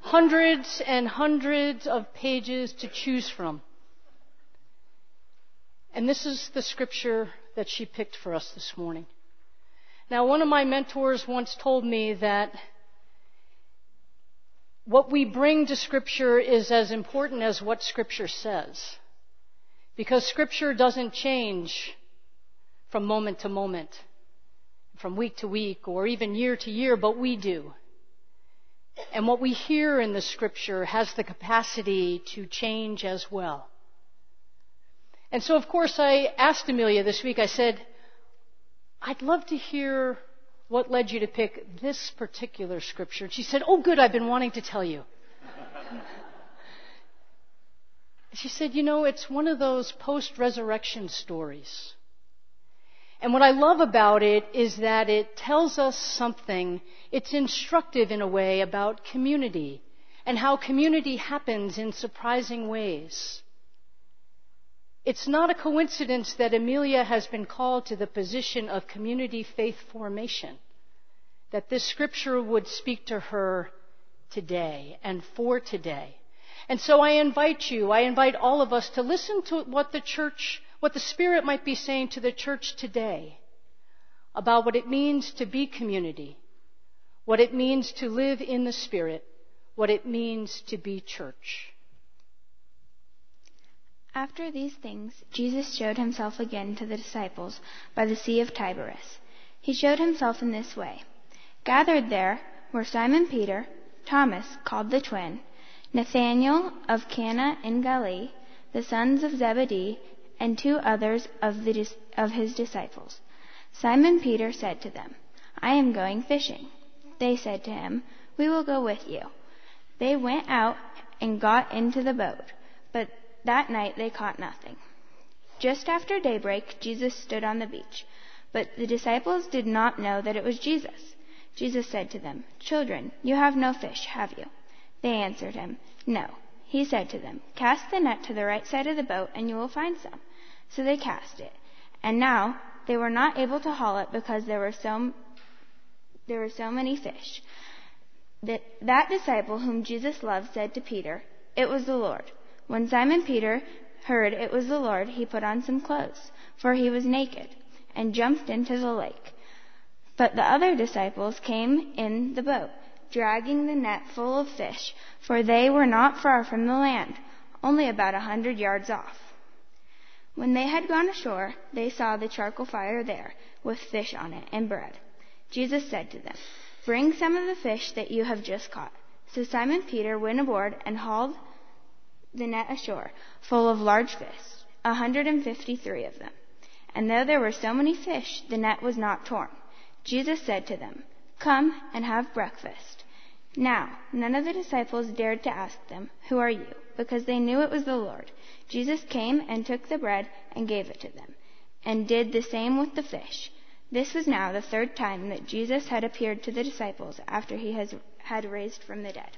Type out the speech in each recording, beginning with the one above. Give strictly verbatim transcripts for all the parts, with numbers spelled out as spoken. hundreds and hundreds of pages to choose from. And this is the scripture that she picked for us this morning. Now, one of my mentors once told me that what we bring to Scripture is as important as what Scripture says, because Scripture doesn't change from moment to moment, from week to week, or even year to year, but we do. And what we hear in the Scripture has the capacity to change as well. And so, of course, I asked Amelia this week, I said, I'd love to hear what led you to pick this particular scripture. And she said, oh, good, I've been wanting to tell you. She said, you know, it's one of those post-resurrection stories. And what I love about it is that it tells us something. It's instructive in a way about community and how community happens in surprising ways. It's not a coincidence that Amelia has been called to the position of community faith formation, that this scripture would speak to her today and for today. And so I invite you, I invite all of us to listen to what the church, what the Spirit might be saying to the church today about what it means to be community, what it means to live in the Spirit, what it means to be church. After these things, Jesus showed himself again to the disciples by the Sea of Tiberias. He showed himself in this way. Gathered there were Simon Peter, Thomas, called the twin, Nathanael of Cana and Galilee, the sons of Zebedee, and two others of, the, of his disciples. Simon Peter said to them, I am going fishing. They said to him, We will go with you. They went out and got into the boat, but that night they caught nothing. Just after daybreak, Jesus stood on the beach, but the disciples did not know that it was Jesus. Jesus said to them, Children, you have no fish, have you? They answered him, No. He said to them, Cast the net to the right side of the boat, and you will find some. So they cast it. And now they were not able to haul it because there were so, there were so many fish. That, that disciple whom Jesus loved said to Peter, It was the Lord. When Simon Peter heard it was the Lord, he put on some clothes, for he was naked, and jumped into the lake. But the other disciples came in the boat, dragging the net full of fish, for they were not far from the land, only about a hundred yards off. When they had gone ashore, they saw the charcoal fire there, with fish on it and bread. Jesus said to them, Bring some of the fish that you have just caught. So Simon Peter went aboard and hauled the net ashore, full of large fish, a hundred and fifty-three of them. And though there were so many fish, the net was not torn. Jesus said to them, Come and have breakfast. Now, none of the disciples dared to ask them, Who are you? Because they knew it was the Lord. Jesus came and took the bread and gave it to them, and did the same with the fish. This was now the third time that Jesus had appeared to the disciples after he has, had raised from the dead.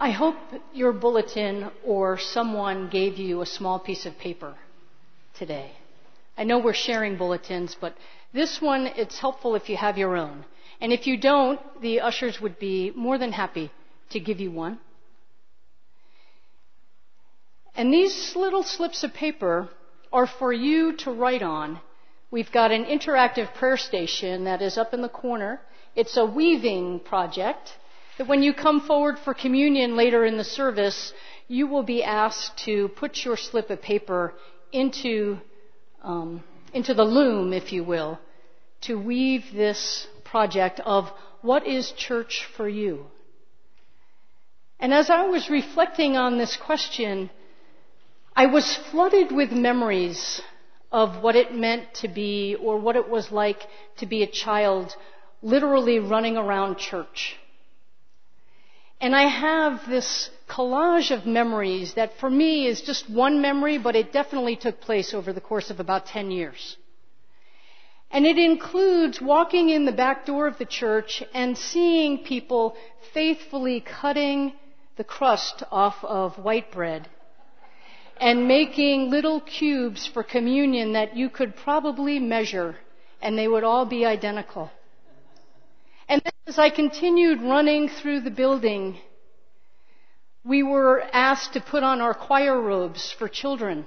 I hope your bulletin or someone gave you a small piece of paper today. I know we're sharing bulletins, but this one, it's helpful if you have your own. And if you don't, the ushers would be more than happy to give you one. And these little slips of paper are for you to write on. We've got an interactive prayer station that is up in the corner. It's a weaving project that when you come forward for communion later in the service, you will be asked to put your slip of paper into um, into the loom, if you will, to weave this project of what is church for you. And as I was reflecting on this question, I was flooded with memories of what it meant to be, or what it was like to be a child literally running around church. And I have this collage of memories that for me is just one memory, but it definitely took place over the course of about ten years. And it includes walking in the back door of the church and seeing people faithfully cutting the crust off of white bread and making little cubes for communion that you could probably measure, and they would all be identical. And then as I continued running through the building, we were asked to put on our choir robes for children.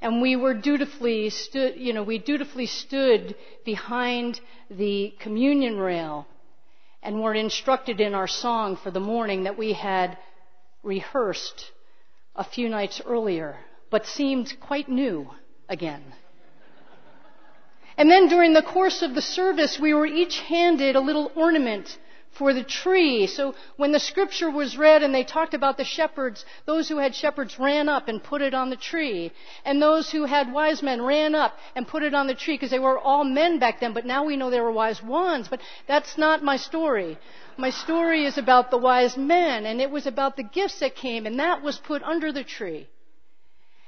And we were dutifully stood, you know, we dutifully stood behind the communion rail and were instructed in our song for the morning that we had rehearsed a few nights earlier, but seemed quite new again. And then during the course of the service, we were each handed a little ornament for the tree. So when the scripture was read and they talked about the shepherds, those who had shepherds ran up and put it on the tree. And those who had wise men ran up and put it on the tree, because they were all men back then, but now we know they were wise wands. But that's not my story. My story is about the wise men, and it was about the gifts that came, and that was put under the tree.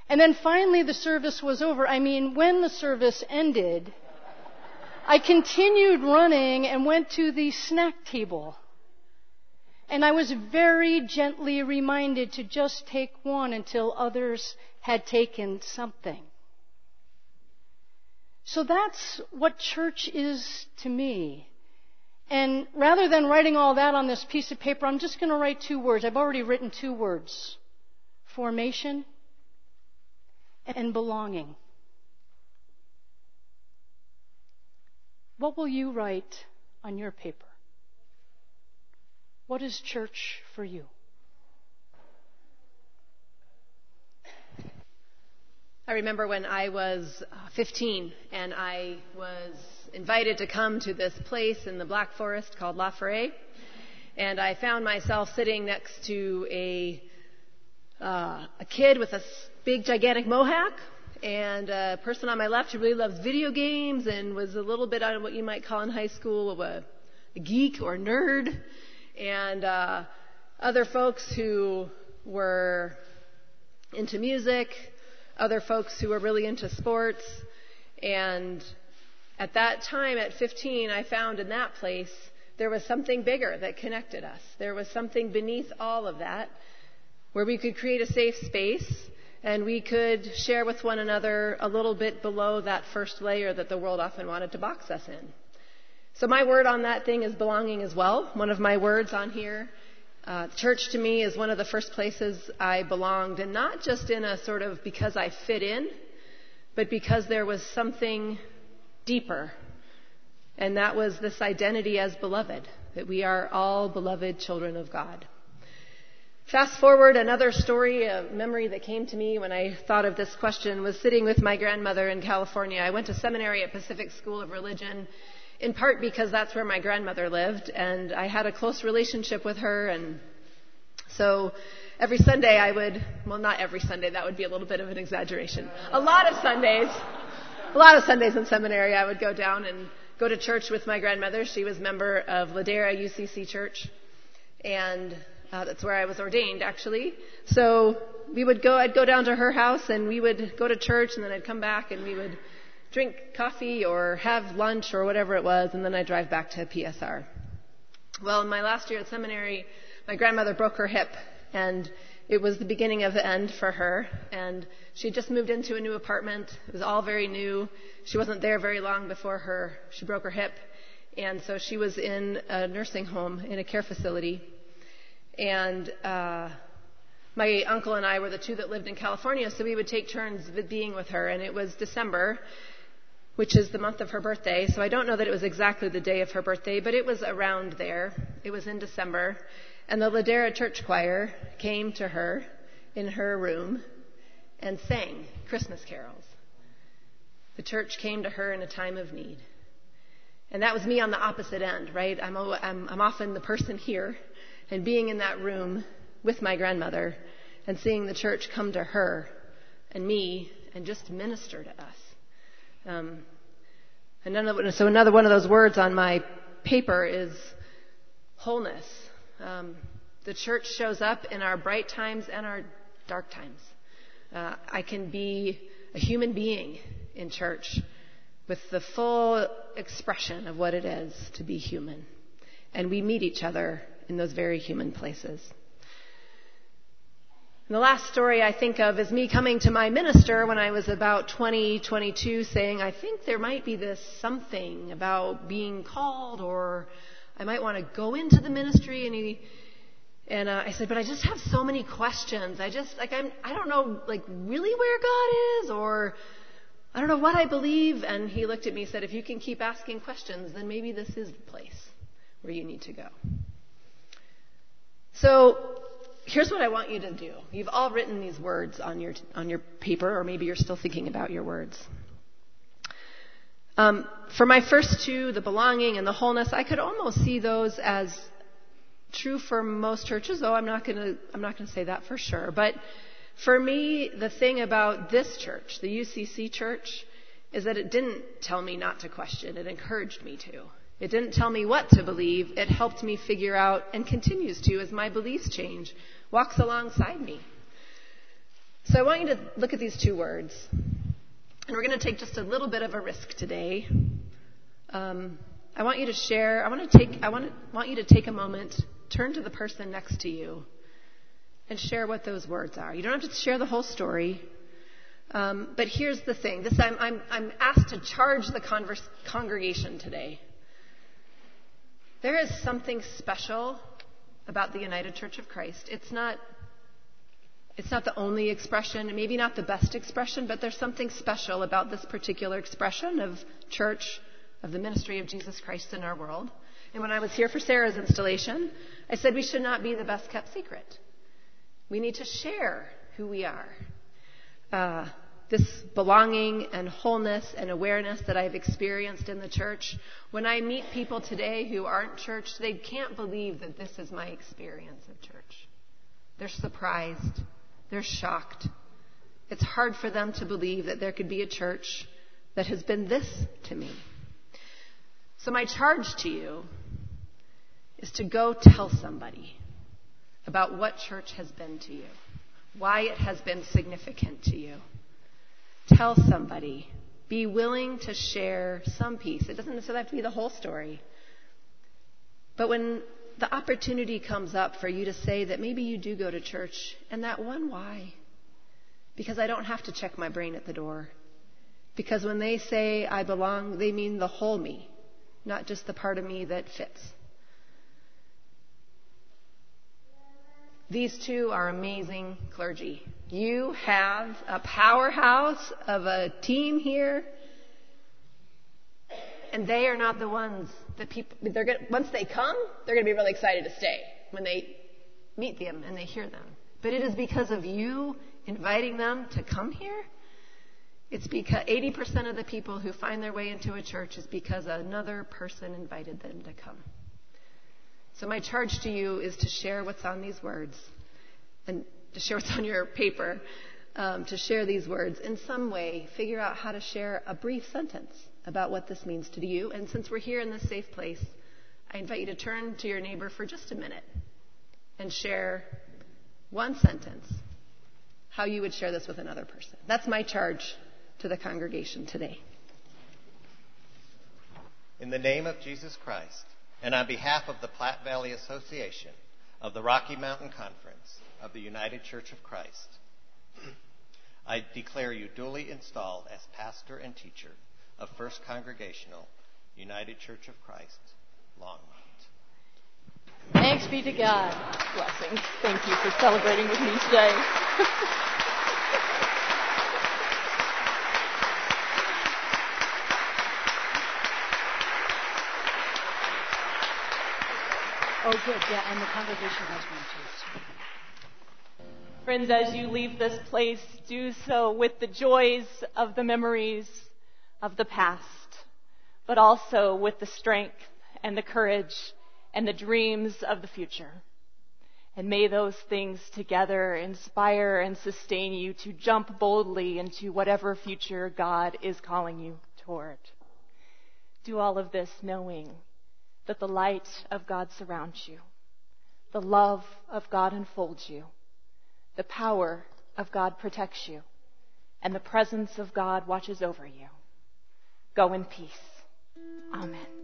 And then finally the service was over. I mean, when the service ended, I continued running and went to the snack table. And I was very gently reminded to just take one until others had taken something. So that's what church is to me. And rather than writing all that on this piece of paper, I'm just going to write two words. I've already written two words: formation and belonging. What will you write on your paper? What is church for you? I remember when I was fifteen and I was invited to come to this place in the Black Forest called La Foret, and I found myself sitting next to a uh, a kid with a big gigantic mohawk, and a person on my left who really loves video games and was a little bit on what you might call in high school a, a geek or nerd, and uh, other folks who were into music, other folks who were really into sports. And at that time, at fifteen, I found in that place there was something bigger that connected us. There was something beneath all of that where we could create a safe space, and we could share with one another a little bit below that first layer that the world often wanted to box us in. So my word on that thing is belonging as well. One of my words on here, uh, church to me is one of the first places I belonged, and not just in a sort of because I fit in, but because there was something deeper. And that was this identity as beloved, that we are all beloved children of God. Fast forward, another story, a memory that came to me when I thought of this question was sitting with my grandmother in California. I went to seminary at Pacific School of Religion, in part because that's where my grandmother lived, and I had a close relationship with her. And so every Sunday I would, well, not every Sunday, that would be a little bit of an exaggeration. A lot of Sundays, a lot of Sundays in seminary I would go down and go to church with my grandmother. She was a member of Ladera U C C Church, and Uh, that's where I was ordained, actually. So we would go, I'd go down to her house and we would go to church, and then I'd come back and we would drink coffee or have lunch or whatever it was, and then I'd drive back to P S R. Well, in my last year at seminary, my grandmother broke her hip, and it was the beginning of the end for her, and she had just moved into a new apartment. It was all very new. She wasn't there very long before her, she broke her hip, and so she was in a nursing home, in a care facility. And uh, my uncle and I were the two that lived in California, so we would take turns being with her. And it was December, which is the month of her birthday. So I don't know that it was exactly the day of her birthday, but it was around there. It was in December. And the Ladera Church Choir came to her in her room and sang Christmas carols. The church came to her in a time of need. And that was me on the opposite end, right? I'm, I'm, I'm often the person here. And being in that room with my grandmother and seeing the church come to her and me and just minister to us. Um, another, so another one of those words on my paper is wholeness. Um, the church shows up in our bright times and our dark times. Uh, I can be a human being in church with the full expression of what it is to be human. And we meet each other in those very human places. And the last story I think of is me coming to my minister when I was about twenty, twenty-two, saying, I think there might be this something about being called, or I might want to go into the ministry. And he, and uh, I said, but I just have so many questions. I just, like, I'm, I don't know, like, really where God is, or I don't know what I believe. And he looked at me and said, if you can keep asking questions, then maybe this is the place where you need to go. So here's what I want you to do. You've all written these words on your on your paper, or maybe you're still thinking about your words. Um, for my first two, the belonging and the wholeness, I could almost see those as true for most churches, though I'm not gonna I'm not gonna say that for sure. But for me, the thing about this church, the U C C church, is that it didn't tell me not to question. It encouraged me to. It didn't tell me what to believe. It helped me figure out, and continues to, as my beliefs change, walks alongside me. So I want you to look at these two words. And we're going to take just a little bit of a risk today. Um, I want you to share. I want to take. I want to, want you to take a moment, turn to the person next to you, and share what those words are. You don't have to share the whole story. Um, but here's the thing. This I'm I'm I'm asked to charge the converse, congregation today. There is something special about the United Church of Christ. It's not, it's not the only expression, and maybe not the best expression, but there's something special about this particular expression of church, of the ministry of Jesus Christ in our world. And when I was here for Sarah's installation, I said we should not be the best kept secret. We need to share who we are. Uh, This belonging and wholeness and awareness that I've experienced in the church. When I meet people today who aren't church, they can't believe that this is my experience of church. They're surprised. They're shocked. It's hard for them to believe that there could be a church that has been this to me. So my charge to you is to go tell somebody about what church has been to you, why it has been significant to you. Tell somebody. Be willing to share some piece. It doesn't necessarily have to be the whole story. But when the opportunity comes up for you to say that maybe you do go to church, and that one why, because I don't have to check my brain at the door. Because when they say I belong, they mean the whole me, not just the part of me that fits. These two are amazing clergy. You have a powerhouse of a team here, and they are not the ones that people, they're gonna, once they come, they're going to be really excited to stay when they meet them and they hear them. But it is because of you inviting them to come here. It's because eighty percent of the people who find their way into a church is because another person invited them to come. So my charge to you is to share what's on these words, and to share what's on your paper, um, to share these words in some way. Figure out how to share a brief sentence about what this means to you. And since we're here in this safe place, I invite you to turn to your neighbor for just a minute and share one sentence, how you would share this with another person. That's my charge to the congregation today. In the name of Jesus Christ, and on behalf of the Platte Valley Association, of the Rocky Mountain Conference, of the United Church of Christ, I declare you duly installed as pastor and teacher of First Congregational United Church of Christ, Longmont. Thanks be to God. Blessings. Thank you for celebrating with me today. Oh, good. Yeah, and the congregation has one too. Friends, as you leave this place, do so with the joys of the memories of the past, but also with the strength and the courage and the dreams of the future. And may those things together inspire and sustain you to jump boldly into whatever future God is calling you toward. Do all of this knowing that the light of God surrounds you, the love of God enfolds you, the power of God protects you, and the presence of God watches over you. Go in peace. Amen.